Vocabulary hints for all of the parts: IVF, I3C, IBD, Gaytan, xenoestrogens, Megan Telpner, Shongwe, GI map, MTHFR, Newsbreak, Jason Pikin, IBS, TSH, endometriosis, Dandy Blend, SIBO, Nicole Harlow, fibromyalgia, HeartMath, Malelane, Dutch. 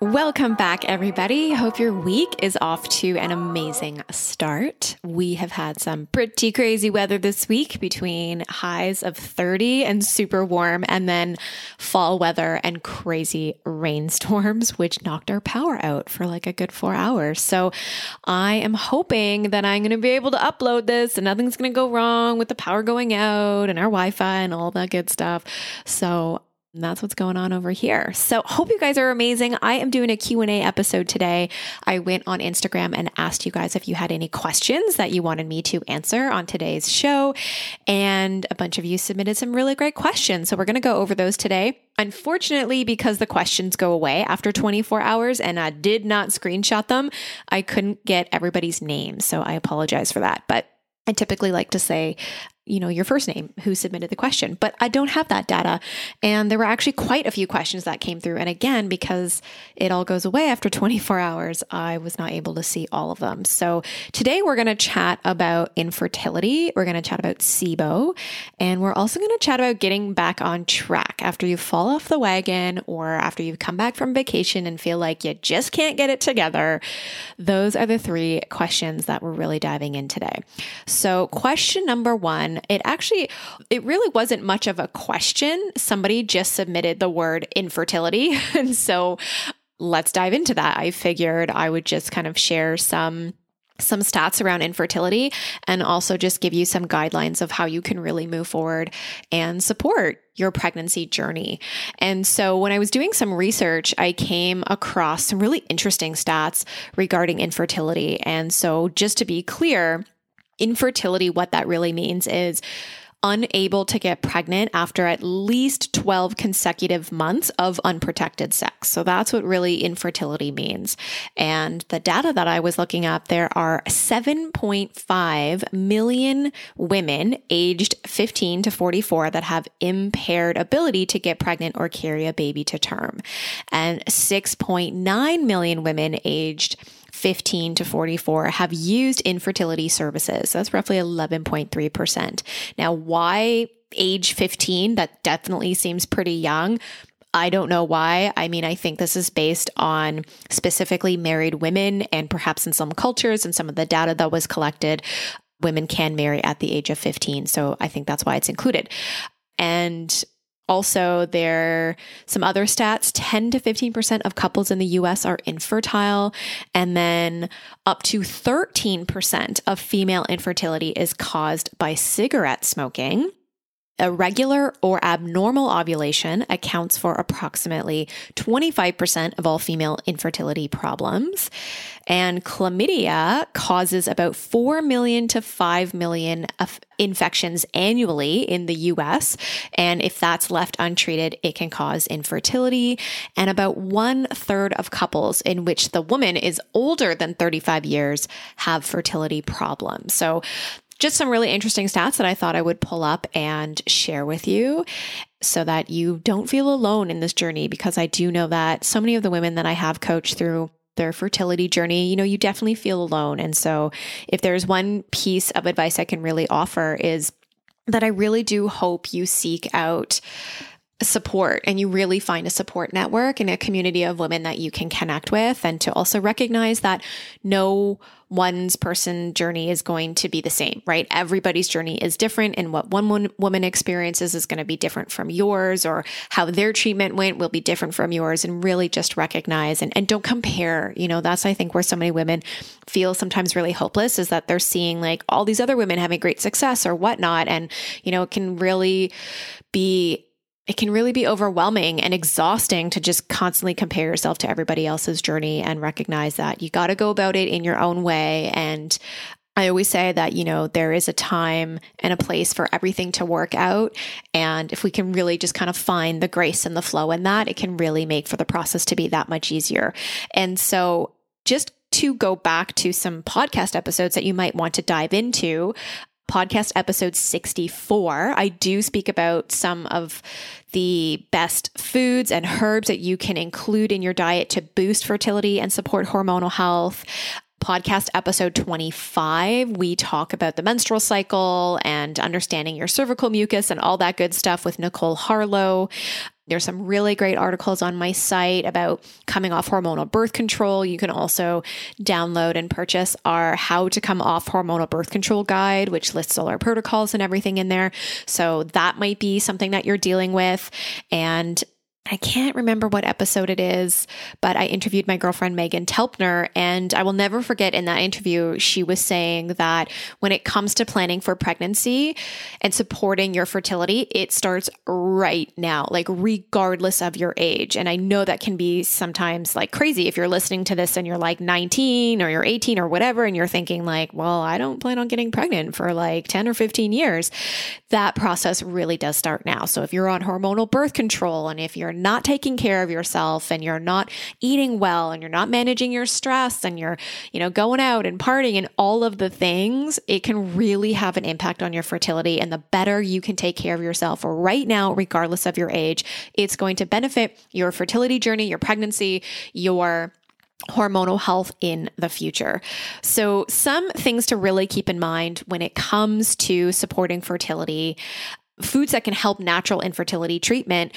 Welcome back, everybody. Hope your week is off to an amazing start. We have had some pretty crazy weather this week between highs of 30 and super warm, and then fall weather and crazy rainstorms, which knocked our power out for like a good 4 hours. So I am hoping that I'm going to be able to upload this and nothing's going to go wrong with the power going out and our Wi-Fi and all that good stuff. So and that's what's going on over here. So hope you guys are amazing. I am doing a Q&A episode today. I went on Instagram and asked you guys if you had any questions that you wanted me to answer on today's show. And a bunch of you submitted some really great questions. So we're going to go over those today. Unfortunately, because the questions go away after 24 hours and I did not screenshot them, I couldn't get everybody's name. So I apologize for that. But I typically like to say, you know, your first name, who submitted the question, but I don't have that data. And there were actually quite a few questions that came through. And again, because it all goes away after 24 hours, I was not able to see all of them. So today we're going to chat about infertility. We're going to chat about SIBO, and we're also going to chat about getting back on track after you fall off the wagon or after you've come back from vacation and feel like you just can't get it together. Those are the three questions that we're really diving in today. So question number one, it really wasn't much of a question. Somebody just submitted the word infertility. And so let's dive into that. I figured I would just kind of share some stats around infertility and also just give you some guidelines of how you can really move forward and support your pregnancy journey. And so when I was doing some research, I came across some really interesting stats regarding infertility. And so just to be clear, infertility, what that really means is unable to get pregnant after at least 12 consecutive months of unprotected sex. So that's what really infertility means. And the data that I was looking up, there are 7.5 million women aged 15 to 44 that have impaired ability to get pregnant or carry a baby to term. And 6.9 million women aged 15 to 44 have used infertility services. That's roughly 11.3%. Now, why age 15? That definitely seems pretty young. I don't know why. I mean, I think this is based on specifically married women, and perhaps in some cultures and some of the data that was collected, women can marry at the age of 15. So I think that's why it's included. And also, there are some other stats. 10 to 15% of couples in the US are infertile, and then up to 13% of female infertility is caused by cigarette smoking. Irregular or abnormal ovulation accounts for approximately 25% of all female infertility problems. And chlamydia causes about 4 million to 5 million infections annually in the US. And if that's left untreated, it can cause infertility. And about 1/3 of couples in which the woman is older than 35 years have fertility problems. So just some really interesting stats that I thought I would pull up and share with you so that you don't feel alone in this journey, because I do know that so many of the women that I have coached through their fertility journey, you know, you definitely feel alone. And so if there's one piece of advice I can really offer is that I really do hope you seek out support and you really find a support network and a community of women that you can connect with, and to also recognize that no one's person journey is going to be the same, right? Everybody's journey is different, and what one woman experiences is going to be different from yours, or how their treatment went will be different from yours. And really just recognize and don't compare. You know, that's I think where so many women feel sometimes really hopeless, is that they're seeing like all these other women having great success or whatnot, and you know, it can really be overwhelming and exhausting to just constantly compare yourself to everybody else's journey, and recognize that you got to go about it in your own way. And I always say that, you know, there is a time and a place for everything to work out. And if we can really just kind of find the grace and the flow in that, it can really make for the process to be that much easier. And so just to go back to some podcast episodes that you might want to dive into, podcast episode 64, I do speak about some of the best foods and herbs that you can include in your diet to boost fertility and support hormonal health. Podcast episode 25, we talk about the menstrual cycle and understanding your cervical mucus and all that good stuff with Nicole Harlow. There's some really great articles on my site about coming off hormonal birth control. You can also download and purchase our How to Come Off Hormonal Birth Control guide, which lists all our protocols and everything in there. So that might be something that you're dealing with. And I can't remember what episode it is, but I interviewed my girlfriend, Megan Telpner, and I will never forget in that interview, she was saying that when it comes to planning for pregnancy and supporting your fertility, it starts right now, like regardless of your age. And I know that can be sometimes like crazy if you're listening to this and you're like 19 or you're 18 or whatever, and you're thinking like, well, I don't plan on getting pregnant for like 10 or 15 years. That process really does start now. So if you're on hormonal birth control and if you're not taking care of yourself and you're not eating well and you're not managing your stress and you're, you know, going out and partying and all of the things, it can really have an impact on your fertility. And the better you can take care of yourself right now, regardless of your age, it's going to benefit your fertility journey, your pregnancy, your hormonal health in the future. So some things to really keep in mind when it comes to supporting fertility. Foods that can help natural infertility treatment.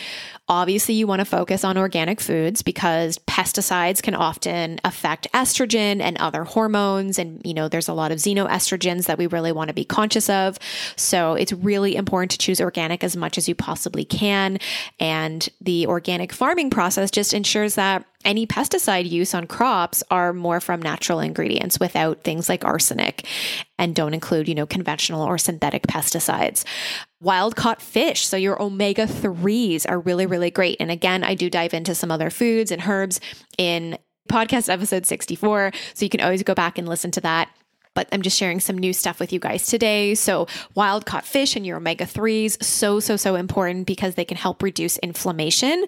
Obviously, you want to focus on organic foods because pesticides can often affect estrogen and other hormones. And, you know, there's a lot of xenoestrogens that we really want to be conscious of. So it's really important to choose organic as much as you possibly can. And the organic farming process just ensures that any pesticide use on crops are more from natural ingredients without things like arsenic and don't include, you know, conventional or synthetic pesticides. Wild-caught fish. So your omega-3s are really, really great. And again, I do dive into some other foods and herbs in podcast episode 64. So you can always go back and listen to that. But I'm just sharing some new stuff with you guys today. So wild caught fish and your omega-3s, so important because they can help reduce inflammation.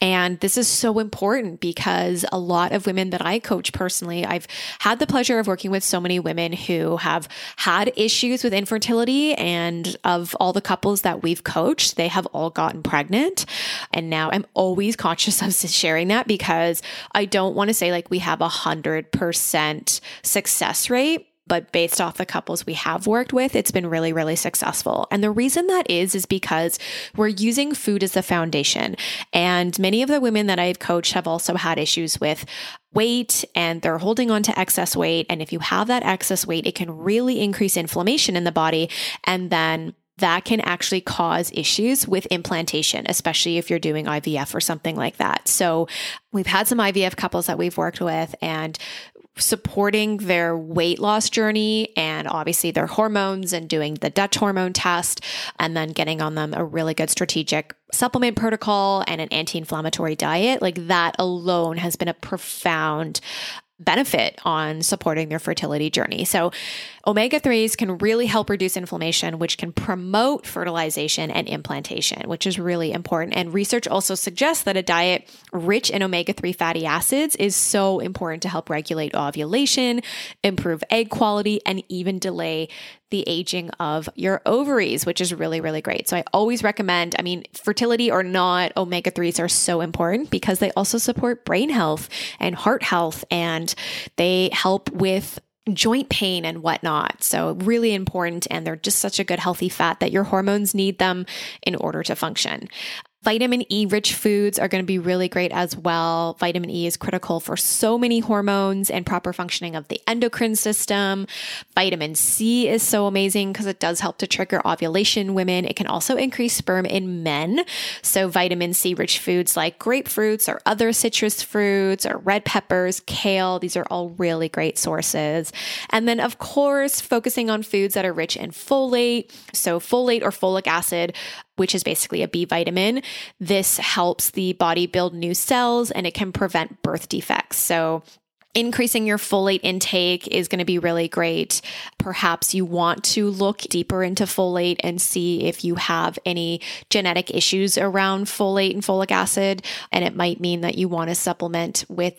And this is so important because a lot of women that I coach personally, I've had the pleasure of working with so many women who have had issues with infertility, and of all the couples that we've coached, they have all gotten pregnant. And now I'm always conscious of sharing that because I don't want to say like we have 100% success rate, but based off the couples we have worked with, it's been really, really successful. And the reason that is because we're using food as the foundation. And many of the women that I've coached have also had issues with weight and they're holding on to excess weight. And if you have that excess weight, it can really increase inflammation in the body. And then that can actually cause issues with implantation, especially if you're doing IVF or something like that. So we've had some IVF couples that we've worked with and supporting their weight loss journey and obviously their hormones and doing the Dutch hormone test and then getting on them a really good strategic supplement protocol and an anti-inflammatory diet. Like that alone has been a profound benefit on supporting their fertility journey. So omega-3s can really help reduce inflammation, which can promote fertilization and implantation, which is really important. And research also suggests that a diet rich in omega-3 fatty acids is so important to help regulate ovulation, improve egg quality, and even delay the aging of your ovaries, which is really, really great. So I always recommend, I mean, fertility or not, omega-3s are so important because they also support brain health and heart health, and they help with joint pain and whatnot. So really important. And they're just such a good healthy fat that your hormones need them in order to function. Vitamin E rich foods are going to be really great as well. Vitamin E is critical for so many hormones and proper functioning of the endocrine system. Vitamin C is so amazing because it does help to trigger ovulation in women. It can also increase sperm in men. So vitamin C rich foods like grapefruits or other citrus fruits or red peppers, kale, these are all really great sources. And then of course, focusing on foods that are rich in folate. So folate or folic acid, which is basically a B vitamin. This helps the body build new cells and it can prevent birth defects. So Increasing your folate intake is going to be really great. Perhaps you want to look deeper into folate and see if you have any genetic issues around folate and folic acid. And it might mean that you want to supplement with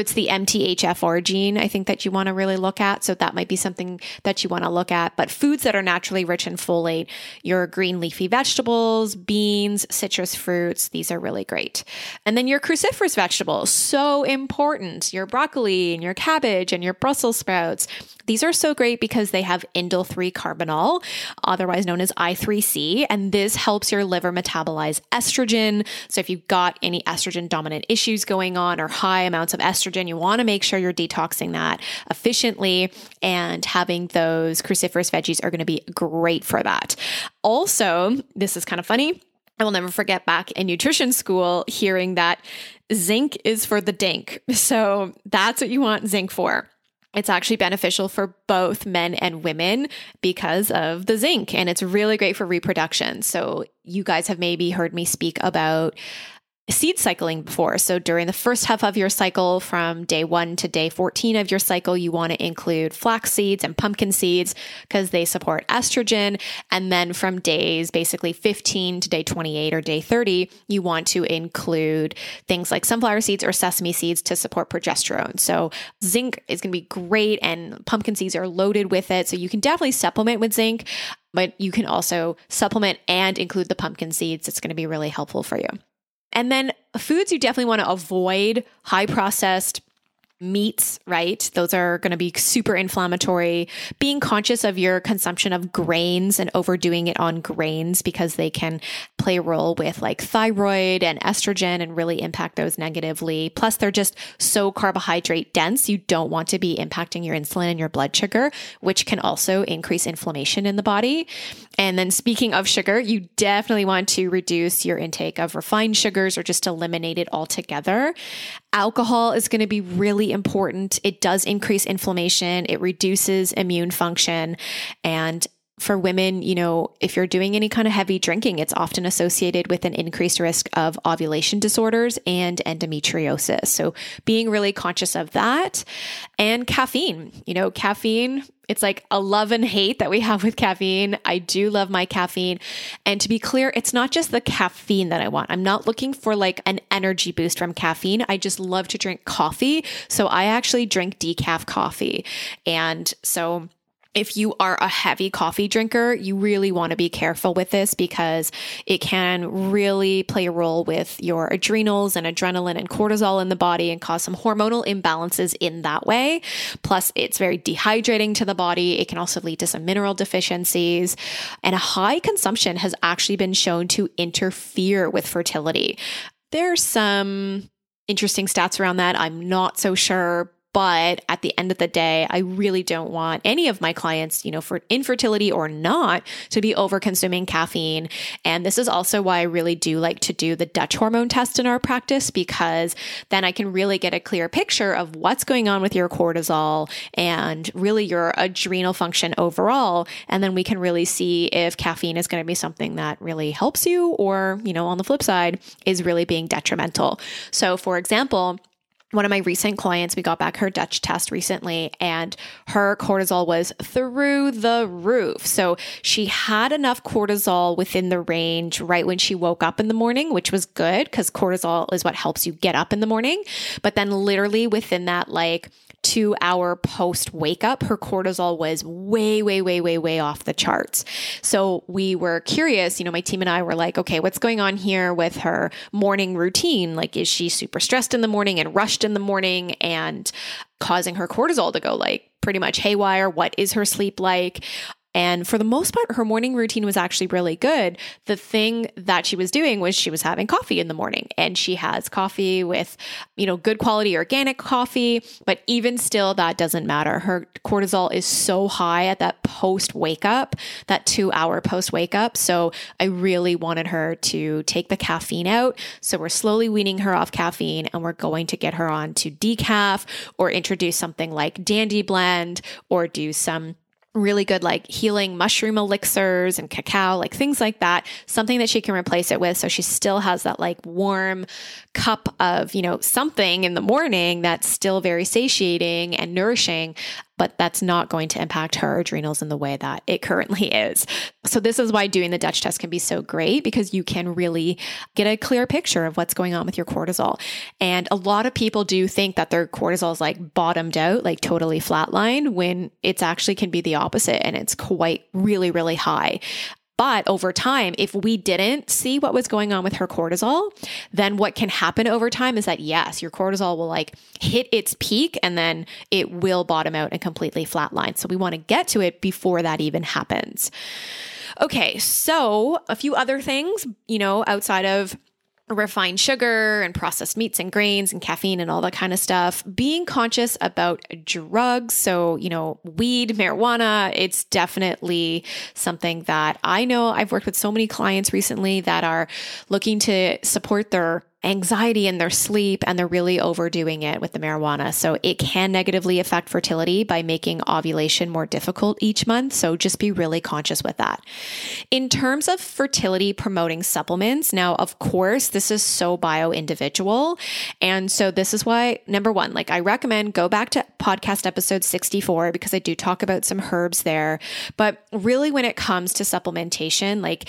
it's the MTHFR gene, I think, that you want to really look at. So that might be something that you want to look at. But foods that are naturally rich in folate, your green leafy vegetables, beans, citrus fruits, these are really great. And then your cruciferous vegetables, so important. Your broccoli and your cabbage and your Brussels sprouts. These are so great because they have indole-3 carbonyl, otherwise known as I3C, and this helps your liver metabolize estrogen. So if you've got any estrogen dominant issues going on or high amounts of estrogen, you want to make sure you're detoxing that efficiently, and having those cruciferous veggies are going to be great for that. Also, this is kind of funny. I will never forget back in nutrition school hearing that zinc is for the dink. So that's what you want zinc for. It's actually beneficial for both men and women because of the zinc, and it's really great for reproduction. So you guys have maybe heard me speak about seed cycling before. So during the first half of your cycle, from day 1 to day 14 of your cycle, you want to include flax seeds and pumpkin seeds because they support estrogen. And then from days basically 15 to day 28 or day 30, you want to include things like sunflower seeds or sesame seeds to support progesterone. So zinc is going to be great, and pumpkin seeds are loaded with it. So you can definitely supplement with zinc, but you can also supplement and include the pumpkin seeds. It's going to be really helpful for you. And then foods you definitely want to avoid: high processed meats, right? Those are going to be super inflammatory. Being conscious of your consumption of grains and overdoing it on grains, because they can play a role with like thyroid and estrogen and really impact those negatively. Plus, they're just so carbohydrate dense. You don't want to be impacting your insulin and your blood sugar, which can also increase inflammation in the body. And then speaking of sugar, you definitely want to reduce your intake of refined sugars or just eliminate it altogether. Alcohol is going to be really important. It does increase inflammation. It reduces immune function. And for women, you know, if you're doing any kind of heavy drinking, it's often associated with an increased risk of ovulation disorders and endometriosis. So being really conscious of that. And caffeine, you know, caffeine, it's like a love and hate that we have with caffeine. I do love my caffeine. And to be clear, it's not just the caffeine that I want. I'm not looking for like an energy boost from caffeine. I just love to drink coffee. So I actually drink decaf coffee. And so if you are a heavy coffee drinker, you really want to be careful with this because it can really play a role with your adrenals and adrenaline and cortisol in the body and cause some hormonal imbalances in that way. Plus, it's very dehydrating to the body. It can also lead to some mineral deficiencies. And a high consumption has actually been shown to interfere with fertility. There's some interesting stats around that. I'm not so sure. But at the end of the day, I really don't want any of my clients, you know, for infertility or not, to be over-consuming caffeine. And this is also why I really do like to do the Dutch hormone test in our practice, because then I can really get a clear picture of what's going on with your cortisol and really your adrenal function overall. And then we can really see if caffeine is going to be something that really helps you or, you know, on the flip side, is really being detrimental. So for example, one of my recent clients, we got back her Dutch test recently, and her cortisol was through the roof. So she had enough cortisol within the range right when she woke up in the morning, which was good because cortisol is what helps you get up in the morning. But then literally within that like 2-hour post wake up, her cortisol was way, way, way, way, way off the charts. So we were curious, you know, my team and I were like, okay, what's going on here with her morning routine? Like, is she super stressed in the morning and rushed in the morning and causing her cortisol to go like pretty much haywire? What is her sleep like? And for the most part, her morning routine was actually really good. The thing that she was doing was she was having coffee in the morning, and she has coffee with, you know, good quality organic coffee, but even still, that doesn't matter. Her cortisol is so high at that post wake up, that 2-hour post wake up. So I really wanted her to take the caffeine out. So we're slowly weaning her off caffeine, and we're going to get her on to decaf or introduce something like Dandy Blend or do some really good like healing mushroom elixirs and cacao, like things like that, something that she can replace it with. So she still has that like warm cup of, you know, something in the morning that's still very satiating and nourishing, but that's not going to impact her adrenals in the way that it currently is. So this is why doing the Dutch test can be so great, because you can really get a clear picture of what's going on with your cortisol. And a lot of people do think that their cortisol is like bottomed out, like totally flatlined, when it's actually can be the opposite, and it's quite really, really high. But over time, if we didn't see what was going on with her cortisol, then what can happen over time is that, yes, your cortisol will like hit its peak and then it will bottom out and completely flatline. So we want to get to it before that even happens. Okay, so a few other things, you know, outside of refined sugar and processed meats and grains and caffeine and all that kind of stuff, being conscious about drugs. So, you know, weed, marijuana, it's definitely something that I know I've worked with so many clients recently that are looking to support their anxiety in their sleep, and they're really overdoing it with the marijuana. So it can negatively affect fertility by making ovulation more difficult each month. So just be really conscious with that. In terms of fertility promoting supplements, now, of course, this is so bio-individual. And so this is why, number one, like I recommend go back to podcast episode 64, because I do talk about some herbs there. But really when it comes to supplementation, like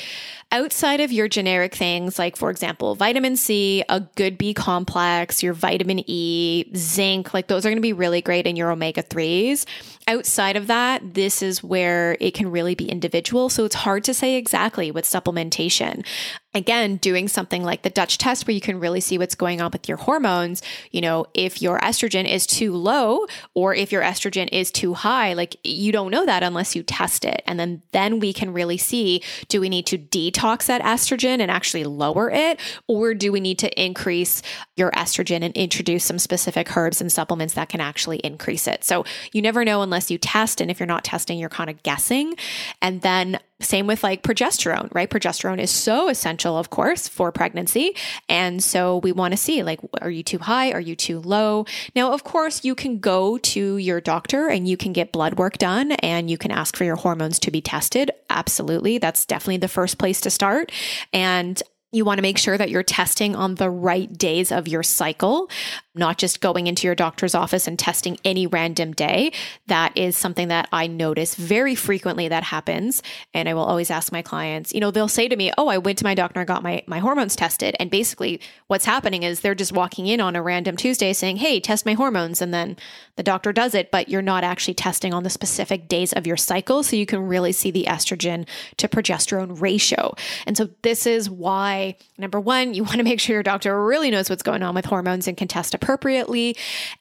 outside of your generic things, like for example, vitamin C, a good B complex, your vitamin E, zinc, like those are going to be really great in your omega-3s. Outside of that, this is where it can really be individual. So it's hard to say exactly with supplementation. Again, doing something like the Dutch test where you can really see what's going on with your hormones, you know, if your estrogen is too low or if your estrogen is too high, like you don't know that unless you test it. And then we can really see, do we need to detox that estrogen and actually lower it? Or do we need to increase your estrogen and introduce some specific herbs and supplements that can actually increase it? So you never know unless you test. And if you're not testing, you're kind of guessing. And then same with like progesterone, right? Progesterone is so essential, of course, for pregnancy. And so we want to see, like, are you too high? Are you too low? Now, of course, you can go to your doctor and you can get blood work done and you can ask for your hormones to be tested. Absolutely. That's definitely the first place to start. And you want to make sure that you're testing on the right days of your cycle, not just going into your doctor's office and testing any random day. That is something that I notice very frequently that happens. And I will always ask my clients, you know, they'll say to me, oh, I went to my doctor and got my hormones tested. And basically what's happening is they're just walking in on a random Tuesday saying, hey, test my hormones. And then the doctor does it, but you're not actually testing on the specific days of your cycle. So you can really see the estrogen to progesterone ratio. And so this is why, number one, you want to make sure your doctor really knows what's going on with hormones and can test appropriately.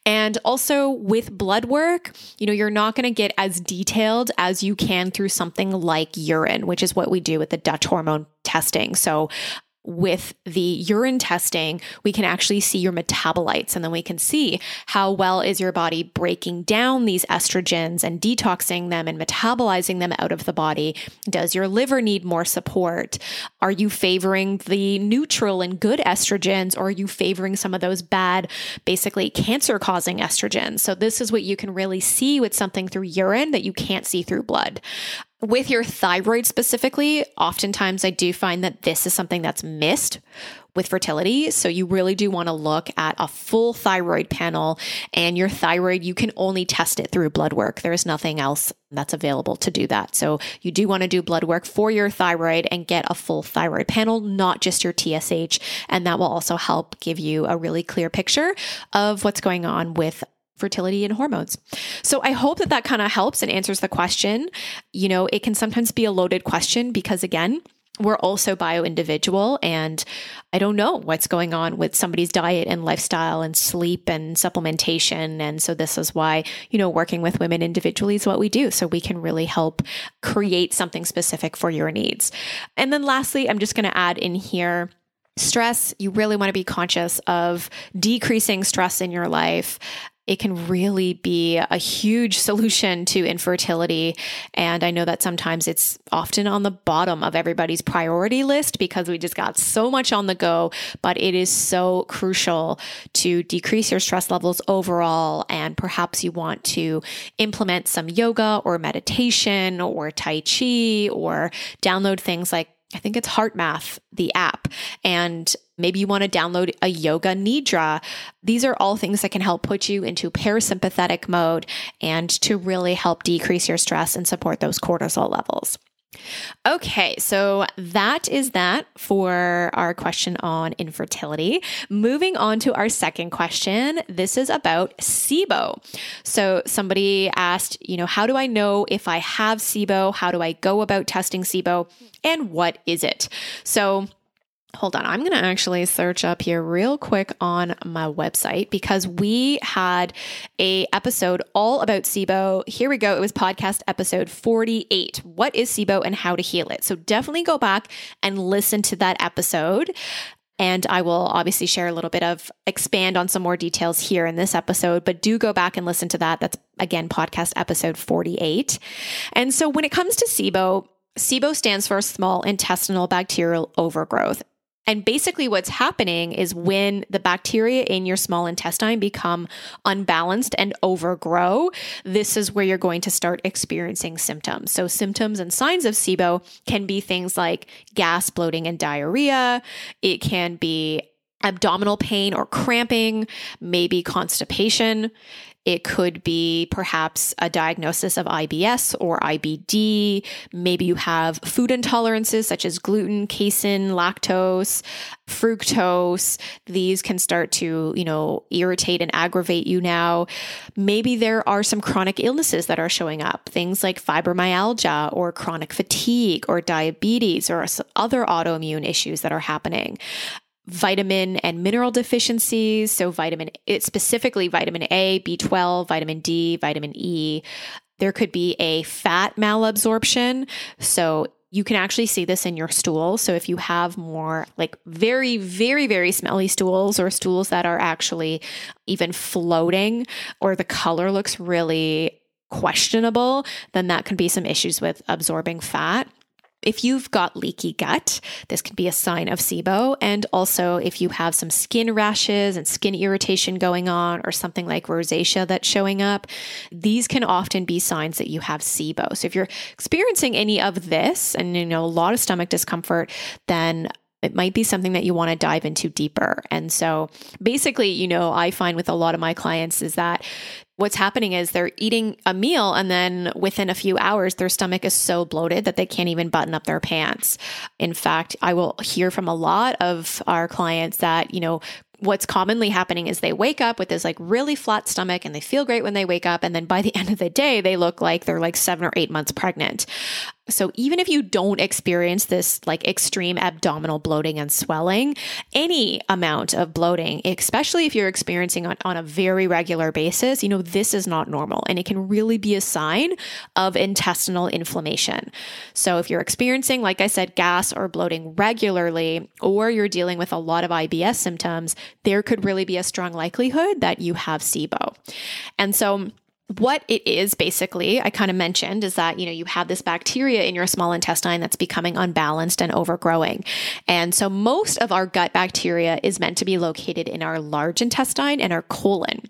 And also with blood work, you know, you're not going to get as detailed as you can through something like urine, which is what we do with the Dutch hormone testing. So with the urine testing, we can actually see your metabolites, and then we can see how well is your body breaking down these estrogens and detoxing them and metabolizing them out of the body. Does your liver need more support? Are you favoring the neutral and good estrogens, or are you favoring some of those bad, basically cancer-causing estrogens? So this is what you can really see with something through urine that you can't see through blood. With your thyroid specifically, oftentimes I do find that this is something that's missed with fertility. So you really do want to look at a full thyroid panel, and your thyroid, you can only test it through blood work. There is nothing else that's available to do that. So you do want to do blood work for your thyroid and get a full thyroid panel, not just your TSH. And that will also help give you a really clear picture of what's going on with fertility and hormones. So I hope that kind of helps and answers the question. You know, it can sometimes be a loaded question because, again, we're also bio-individual, and I don't know what's going on with somebody's diet and lifestyle and sleep and supplementation. And so this is why, you know, working with women individually is what we do. So we can really help create something specific for your needs. And then lastly, I'm just going to add in here, stress. You really want to be conscious of decreasing stress in your life. it can really be a huge solution to infertility. And I know that sometimes it's often on the bottom of everybody's priority list because we just got so much on the go, but it is so crucial to decrease your stress levels overall. And perhaps you want to implement some yoga or meditation or Tai Chi, or download things like, I think it's HeartMath, the app. And maybe you want to download a yoga nidra. These are all things that can help put you into parasympathetic mode and to really help decrease your stress and support those cortisol levels. Okay, so that is that for our question on infertility. Moving on to our second question. This is about SIBO. So somebody asked, how do I know if I have SIBO? How do I go about testing SIBO? And what is it? So hold on, I'm going to actually search up here real quick on my website because we had an episode all about SIBO. Here we go. It was podcast episode 48, What is SIBO and How to Heal It? So definitely go back and listen to that episode. And I will obviously share a little bit of expand on some more details here in this episode, but do go back and listen to that. That's again, podcast episode 48. And so when it comes to SIBO, SIBO stands for small intestinal bacterial overgrowth. And basically what's happening is when the bacteria in your small intestine become unbalanced and overgrow, this is where you're going to start experiencing symptoms. So symptoms and signs of SIBO can be things like gas, bloating, and diarrhea. It can be abdominal pain or cramping, maybe constipation. It could be perhaps a diagnosis of IBS or IBD. Maybe you have food intolerances such as gluten, casein, lactose, fructose. These can start to, irritate and aggravate you now. Maybe there are some chronic illnesses that are showing up, things like fibromyalgia or chronic fatigue or diabetes or other autoimmune issues that are happening. Vitamin and mineral deficiencies. So specifically vitamin A, B12, vitamin D, vitamin E. There could be a fat malabsorption. So you can actually see this in your stool. So if you have more like very, very, very smelly stools or stools that are actually even floating or the color looks really questionable, then that can be some issues with absorbing fat. If you've got leaky gut, this could be a sign of SIBO. And also if you have some skin rashes and skin irritation going on or something like rosacea that's showing up, these can often be signs that you have SIBO. So if you're experiencing any of this and a lot of stomach discomfort, then it might be something that you want to dive into deeper. And so basically, I find with a lot of my clients is that what's happening is they're eating a meal and then within a few hours, their stomach is so bloated that they can't even button up their pants. In fact, I will hear from a lot of our clients that, what's commonly happening is they wake up with this like really flat stomach and they feel great when they wake up. And then by the end of the day, they look like they're like 7 or 8 months pregnant. So even if you don't experience this like extreme abdominal bloating and swelling, any amount of bloating, especially if you're experiencing on a very regular basis, this is not normal and it can really be a sign of intestinal inflammation. So if you're experiencing, like I said, gas or bloating regularly, or you're dealing with a lot of IBS symptoms, there could really be a strong likelihood that you have SIBO. And so what it is basically, I kind of mentioned, is that, you have this bacteria in your small intestine that's becoming unbalanced and overgrowing. And so most of our gut bacteria is meant to be located in our large intestine and our colon.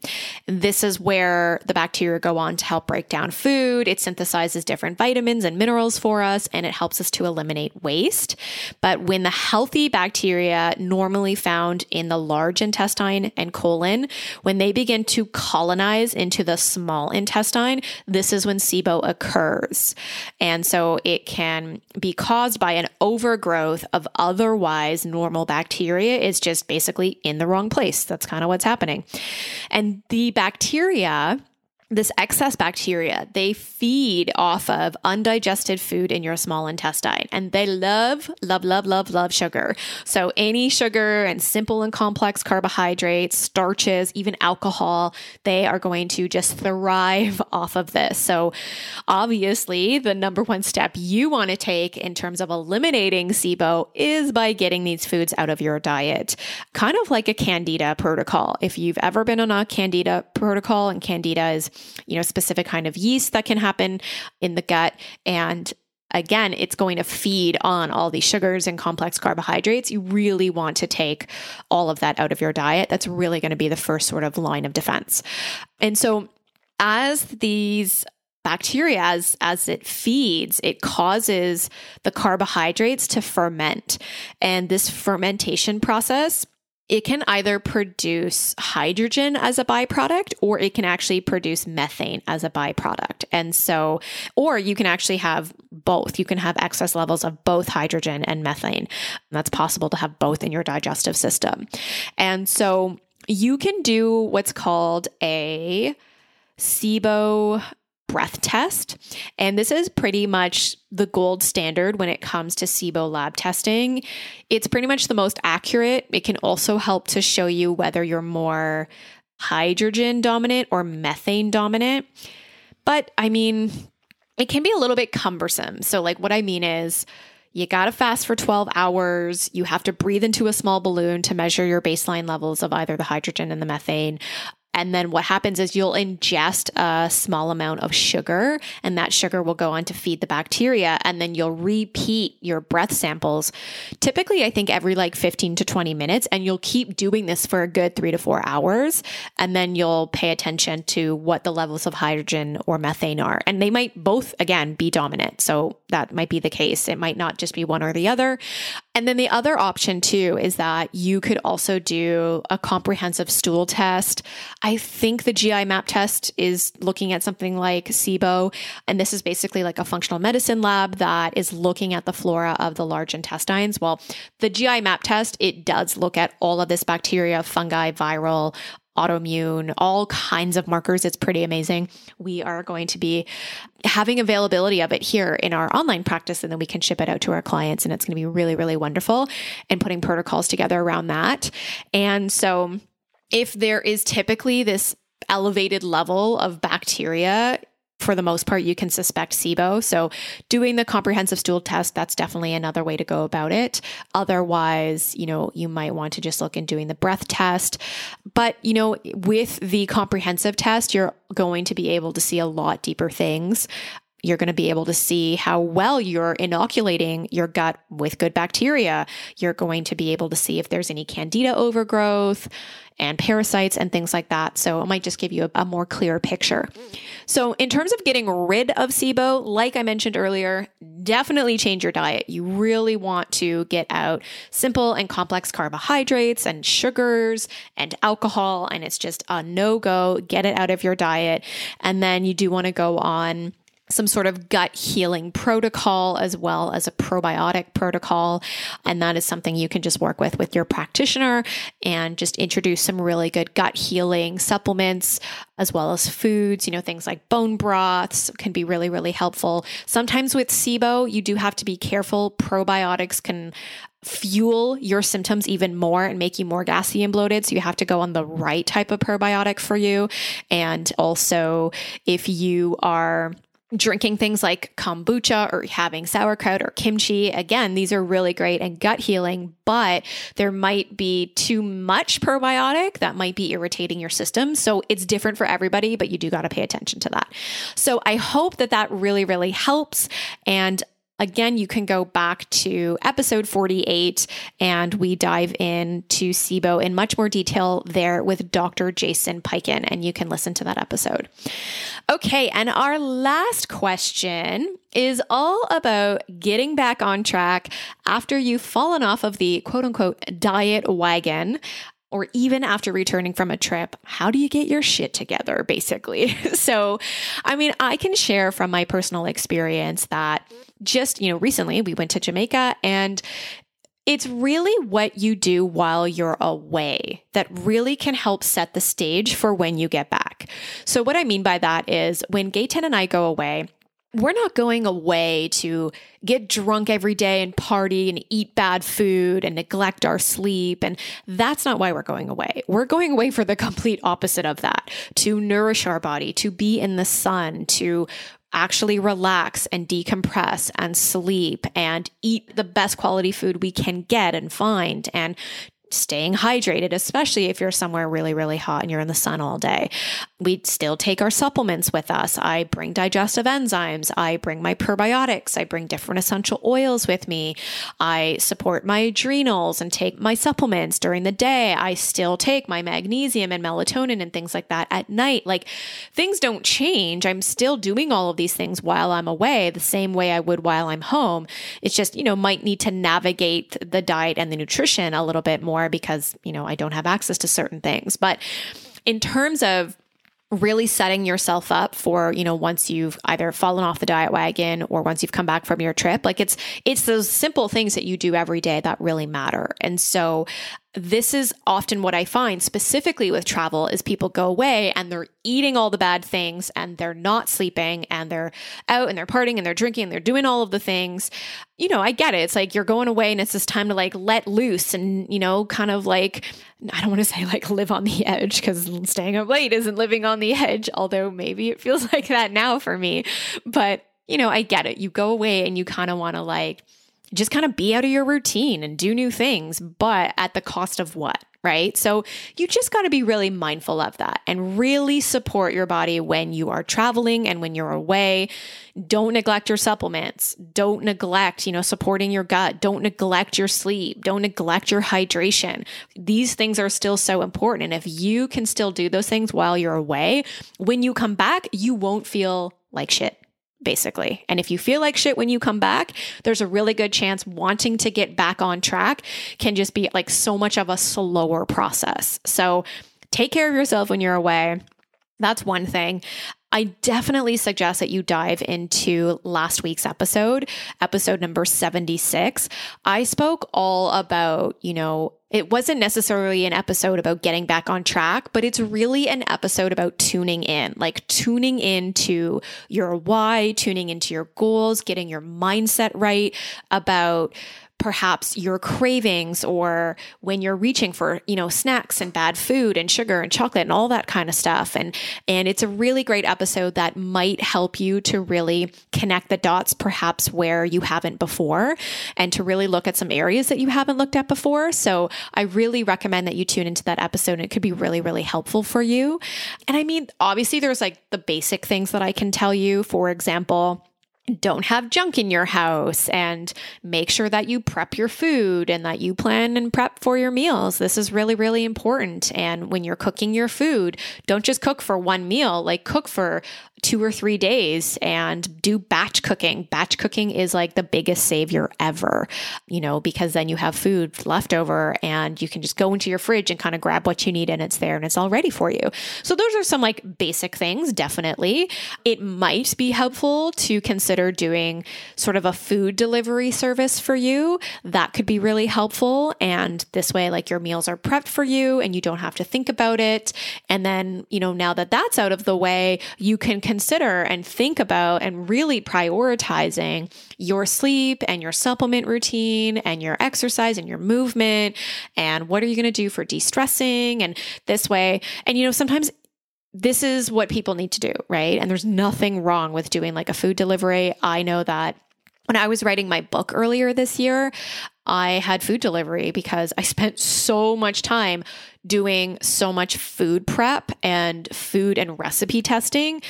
This is where the bacteria go on to help break down food. It synthesizes different vitamins and minerals for us, and it helps us to eliminate waste. But when the healthy bacteria normally found in the large intestine and colon, when they begin to colonize into the small intestine, this is when SIBO occurs. And so it can be caused by an overgrowth of otherwise normal bacteria. It's just basically in the wrong place. That's kind of what's happening. And the bacteria this excess bacteria, they feed off of undigested food in your small intestine, and they love, love, love, love, love sugar. So any sugar and simple and complex carbohydrates, starches, even alcohol, they are going to just thrive off of this. So obviously the number one step you want to take in terms of eliminating SIBO is by getting these foods out of your diet, kind of like a Candida protocol. If you've ever been on a Candida protocol, and Candida is specific kind of yeast that can happen in the gut. And again, it's going to feed on all these sugars and complex carbohydrates. You really want to take all of that out of your diet. That's really going to be the first sort of line of defense. And so as these bacteria, as it feeds, it causes the carbohydrates to ferment. And this fermentation process, it can either produce hydrogen as a byproduct, or it can actually produce methane as a byproduct. And so, or you can actually have both. You can have excess levels of both hydrogen and methane. That's possible to have both in your digestive system. And so you can do what's called a SIBO breath test. And this is pretty much the gold standard when it comes to SIBO lab testing. It's pretty much the most accurate. It can also help to show you whether you're more hydrogen dominant or methane dominant. But I mean, it can be a little bit cumbersome. So like what I mean is, you got to fast for 12 hours. You have to breathe into a small balloon to measure your baseline levels of either the hydrogen and the methane. And then what happens is you'll ingest a small amount of sugar, and that sugar will go on to feed the bacteria. And then you'll repeat your breath samples, typically I think every 15 to 20 minutes, and you'll keep doing this for a good 3 to 4 hours. And then you'll pay attention to what the levels of hydrogen or methane are. And they might both, again, be dominant. So that might be the case. It might not just be one or the other. And then the other option too is that you could also do a comprehensive stool test. I think the GI map test is looking at something like SIBO, and this is basically like a functional medicine lab that is looking at the flora of the large intestines. Well, the GI map test, it does look at all of this bacteria, fungi, viral, autoimmune, all kinds of markers. It's pretty amazing. We are going to be having availability of it here in our online practice, and then we can ship it out to our clients, and it's going to be really, really wonderful, and putting protocols together around that. And so if there is typically this elevated level of bacteria, for the most part, you can suspect SIBO. So doing the comprehensive stool test, that's definitely another way to go about it. Otherwise, you might want to just look in doing the breath test. But, with the comprehensive test, you're going to be able to see a lot deeper things. You're going to be able to see how well you're inoculating your gut with good bacteria. You're going to be able to see if there's any candida overgrowth and parasites and things like that. So it might just give you a more clear picture. So in terms of getting rid of SIBO, like I mentioned earlier, definitely change your diet. You really want to get out simple and complex carbohydrates and sugars and alcohol, and it's just a no-go. Get it out of your diet. And then you do want to go on some sort of gut healing protocol as well as a probiotic protocol. And that is something you can just work with your practitioner and just introduce some really good gut healing supplements as well as foods, things like bone broths can be really, really helpful. Sometimes with SIBO, you do have to be careful. Probiotics can fuel your symptoms even more and make you more gassy and bloated. So you have to go on the right type of probiotic for you. And also if you are drinking things like kombucha or having sauerkraut or kimchi. Again, these are really great and gut healing, but there might be too much probiotic that might be irritating your system. So it's different for everybody, but you do got to pay attention to that. So I hope that really, really helps. And again, you can go back to episode 48, and we dive into SIBO in much more detail there with Dr. Jason Pikin, and you can listen to that episode. Okay, and our last question is all about getting back on track after you've fallen off of the quote-unquote diet wagon, or even after returning from a trip. How do you get your shit together, basically? So, I can share from my personal experience that just, recently we went to Jamaica, and It's really what you do while you're away that really can help set the stage for when you get back. So what I mean by that is when Gaytan and I go away, we're not going away to get drunk every day and party and eat bad food and neglect our sleep. And that's not why we're going away. We're going away for the complete opposite of that, to nourish our body, to be in the sun, to actually relax and decompress and sleep and eat the best quality food we can get and find and staying hydrated, especially if you're somewhere really, really hot and you're in the sun all day. We'd still take our supplements with us. I bring digestive enzymes. I bring my probiotics. I bring different essential oils with me. I support my adrenals and take my supplements during the day. I still take my magnesium and melatonin and things like that at night. Like, things don't change. I'm still doing all of these things while I'm away the same way I would while I'm home. It's just, might need to navigate the diet and the nutrition a little bit more, because, I don't have access to certain things. But in terms of really setting yourself up for, once you've either fallen off the diet wagon or once you've come back from your trip, like it's those simple things that you do every day that really matter. And so this is often what I find specifically with travel is people go away and they're eating all the bad things and they're not sleeping and they're out and they're partying and they're drinking and they're doing all of the things. I get it. It's like you're going away and it's this time to let loose and, kind of I don't want to say live on the edge, because staying up late isn't living on the edge, although maybe it feels like that now for me. But, I get it. You go away and you kind of want to just kind of be out of your routine and do new things, but at the cost of what, right? So you just got to be really mindful of that and really support your body when you are traveling and when you're away. Don't neglect your supplements. Don't neglect, supporting your gut. Don't neglect your sleep. Don't neglect your hydration. These things are still so important. And if you can still do those things while you're away, when you come back, you won't feel like shit, basically. And if you feel like shit when you come back, there's a really good chance wanting to get back on track can just be so much of a slower process. So take care of yourself when you're away. That's one thing. I definitely suggest that you dive into last week's episode number 76. I spoke all about, it wasn't necessarily an episode about getting back on track, but it's really an episode about tuning in, tuning into your why, tuning into your goals, getting your mindset right about perhaps your cravings or when you're reaching for, snacks and bad food and sugar and chocolate and all that kind of stuff. And it's a really great episode that might help you to really connect the dots perhaps where you haven't before and to really look at some areas that you haven't looked at before. So I really recommend that you tune into that episode. It could be really, really helpful for you. And I mean, obviously there's the basic things that I can tell you. For example, don't have junk in your house and make sure that you prep your food and that you plan and prep for your meals. This is really, really important. And when you're cooking your food, don't just cook for one meal, cook for 2 or 3 days and do batch cooking. Batch cooking is the biggest savior ever, because then you have food left over and you can just go into your fridge and kind of grab what you need and it's there and it's all ready for you. So those are some basic things, definitely. It might be helpful to consider doing sort of a food delivery service for you. That could be really helpful. And this way, your meals are prepped for you and you don't have to think about it. And then, now that that's out of the way, you can consider and think about and really prioritizing your sleep and your supplement routine and your exercise and your movement and what are you going to do for de-stressing and this way. And, sometimes this is what people need to do, right? And there's nothing wrong with doing a food delivery. I know that when I was writing my book earlier this year, I had food delivery because I spent so much time doing so much food prep and food and recipe testing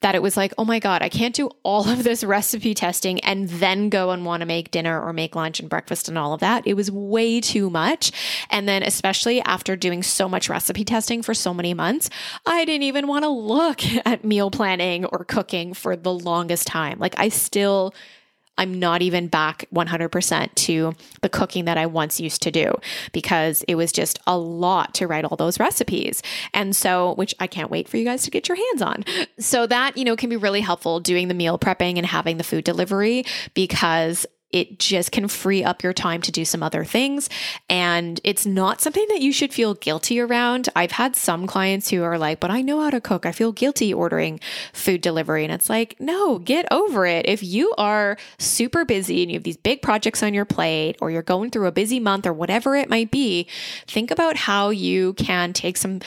that it was oh my God, I can't do all of this recipe testing and then go and want to make dinner or make lunch and breakfast and all of that. It was way too much. And then especially after doing so much recipe testing for so many months, I didn't even want to look at meal planning or cooking for the longest time. I'm not even back 100% to the cooking that I once used to do because it was just a lot to write all those recipes. And so, which I can't wait for you guys to get your hands on. So that, can be really helpful doing the meal prepping and having the food delivery because it just can free up your time to do some other things. And it's not something that you should feel guilty around. I've had some clients who are like, but I know how to cook. I feel guilty ordering food delivery. And it's like, no, get over it. If you are super busy and you have these big projects on your plate, or you're going through a busy month or whatever it might be, think about how you can take some,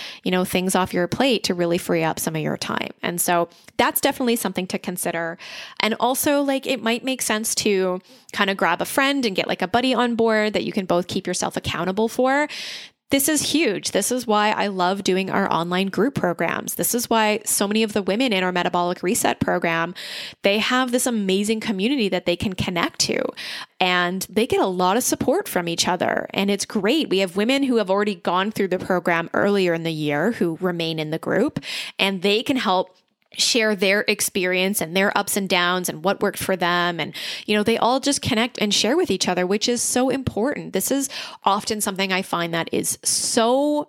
things off your plate to really free up some of your time. And so that's definitely something to consider. And also, it might make sense to kind of grab a friend and get a buddy on board that you can both keep yourself accountable for. This is huge. This is why I love doing our online group programs. This is why so many of the women in our Metabolic Reset program, they have this amazing community that they can connect to, and they get a lot of support from each other. And it's great. We have women who have already gone through the program earlier in the year who remain in the group, and they can help share their experience and their ups and downs and what worked for them. And, they all just connect and share with each other, which is so important. This is often something I find that is so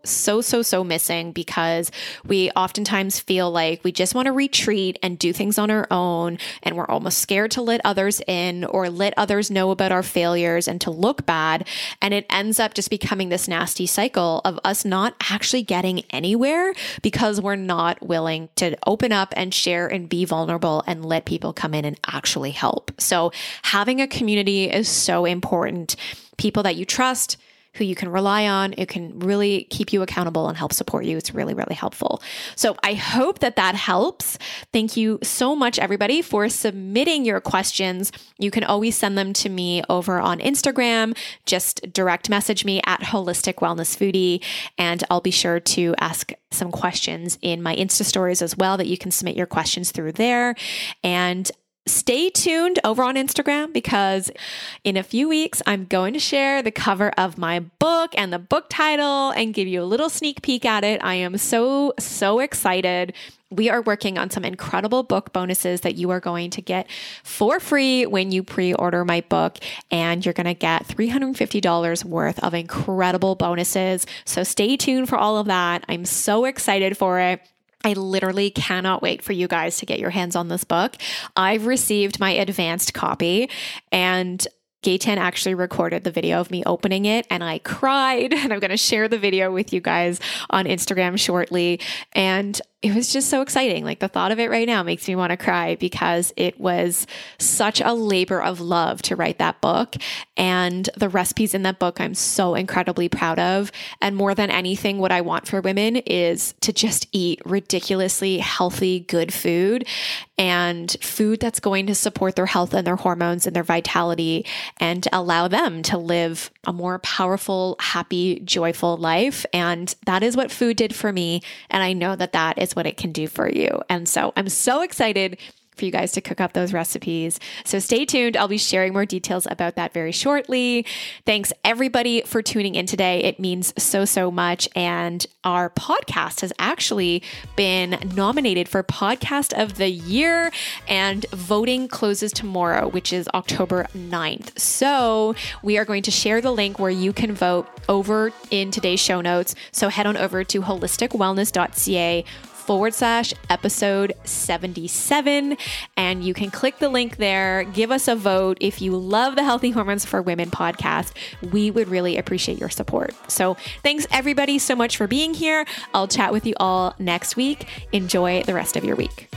missing, because we oftentimes feel like we just want to retreat and do things on our own. And we're almost scared to let others in or let others know about our failures and to look bad. And it ends up just becoming this nasty cycle of us not actually getting anywhere because we're not willing to open up and share and be vulnerable and let people come in and actually help. So having a community is so important. People that you trust, who you can rely on, who can really keep you accountable and help support you. It's really, really helpful. So I hope that helps. Thank you so much, everybody, for submitting your questions. You can always send them to me over on Instagram. Just direct message me at Holistic Wellness Foodie, and I'll be sure to ask some questions in my Insta stories as well, that you can submit your questions through there. And stay tuned over on Instagram, because in a few weeks, I'm going to share the cover of my book and the book title and give you a little sneak peek at it. I am so excited. We are working on some incredible book bonuses that you are going to get for free when you pre-order my book, and you're going to get $350 worth of incredible bonuses. So stay tuned for all of that. I'm so excited for it. I literally cannot wait for you guys to get your hands on this book. I've received my advanced copy, and Gaytan actually recorded the video of me opening it, and I cried, and I'm going to share the video with you guys on Instagram shortly. And it was just so exciting. The thought of it right now makes me want to cry, because it was such a labor of love to write that book. And the recipes in that book, I'm so incredibly proud of. And more than anything, what I want for women is to just eat ridiculously healthy, good food, and food that's going to support their health and their hormones and their vitality, and allow them to live a more powerful, happy, joyful life. And that is what food did for me. And I know that is what it can do for you. And so I'm so excited for you guys to cook up those recipes. So stay tuned. I'll be sharing more details about that very shortly. Thanks everybody for tuning in today. It means so much. And our podcast has actually been nominated for Podcast of the Year, and voting closes tomorrow, which is October 9th. So we are going to share the link where you can vote over in today's show notes. So head on over to holisticwellness.ca/episode77, and you can click the link there. Give us a vote. If you love the Healthy Hormones for Women podcast, we would really appreciate your support. So thanks everybody so much for being here. I'll chat with you all next week. Enjoy the rest of your week.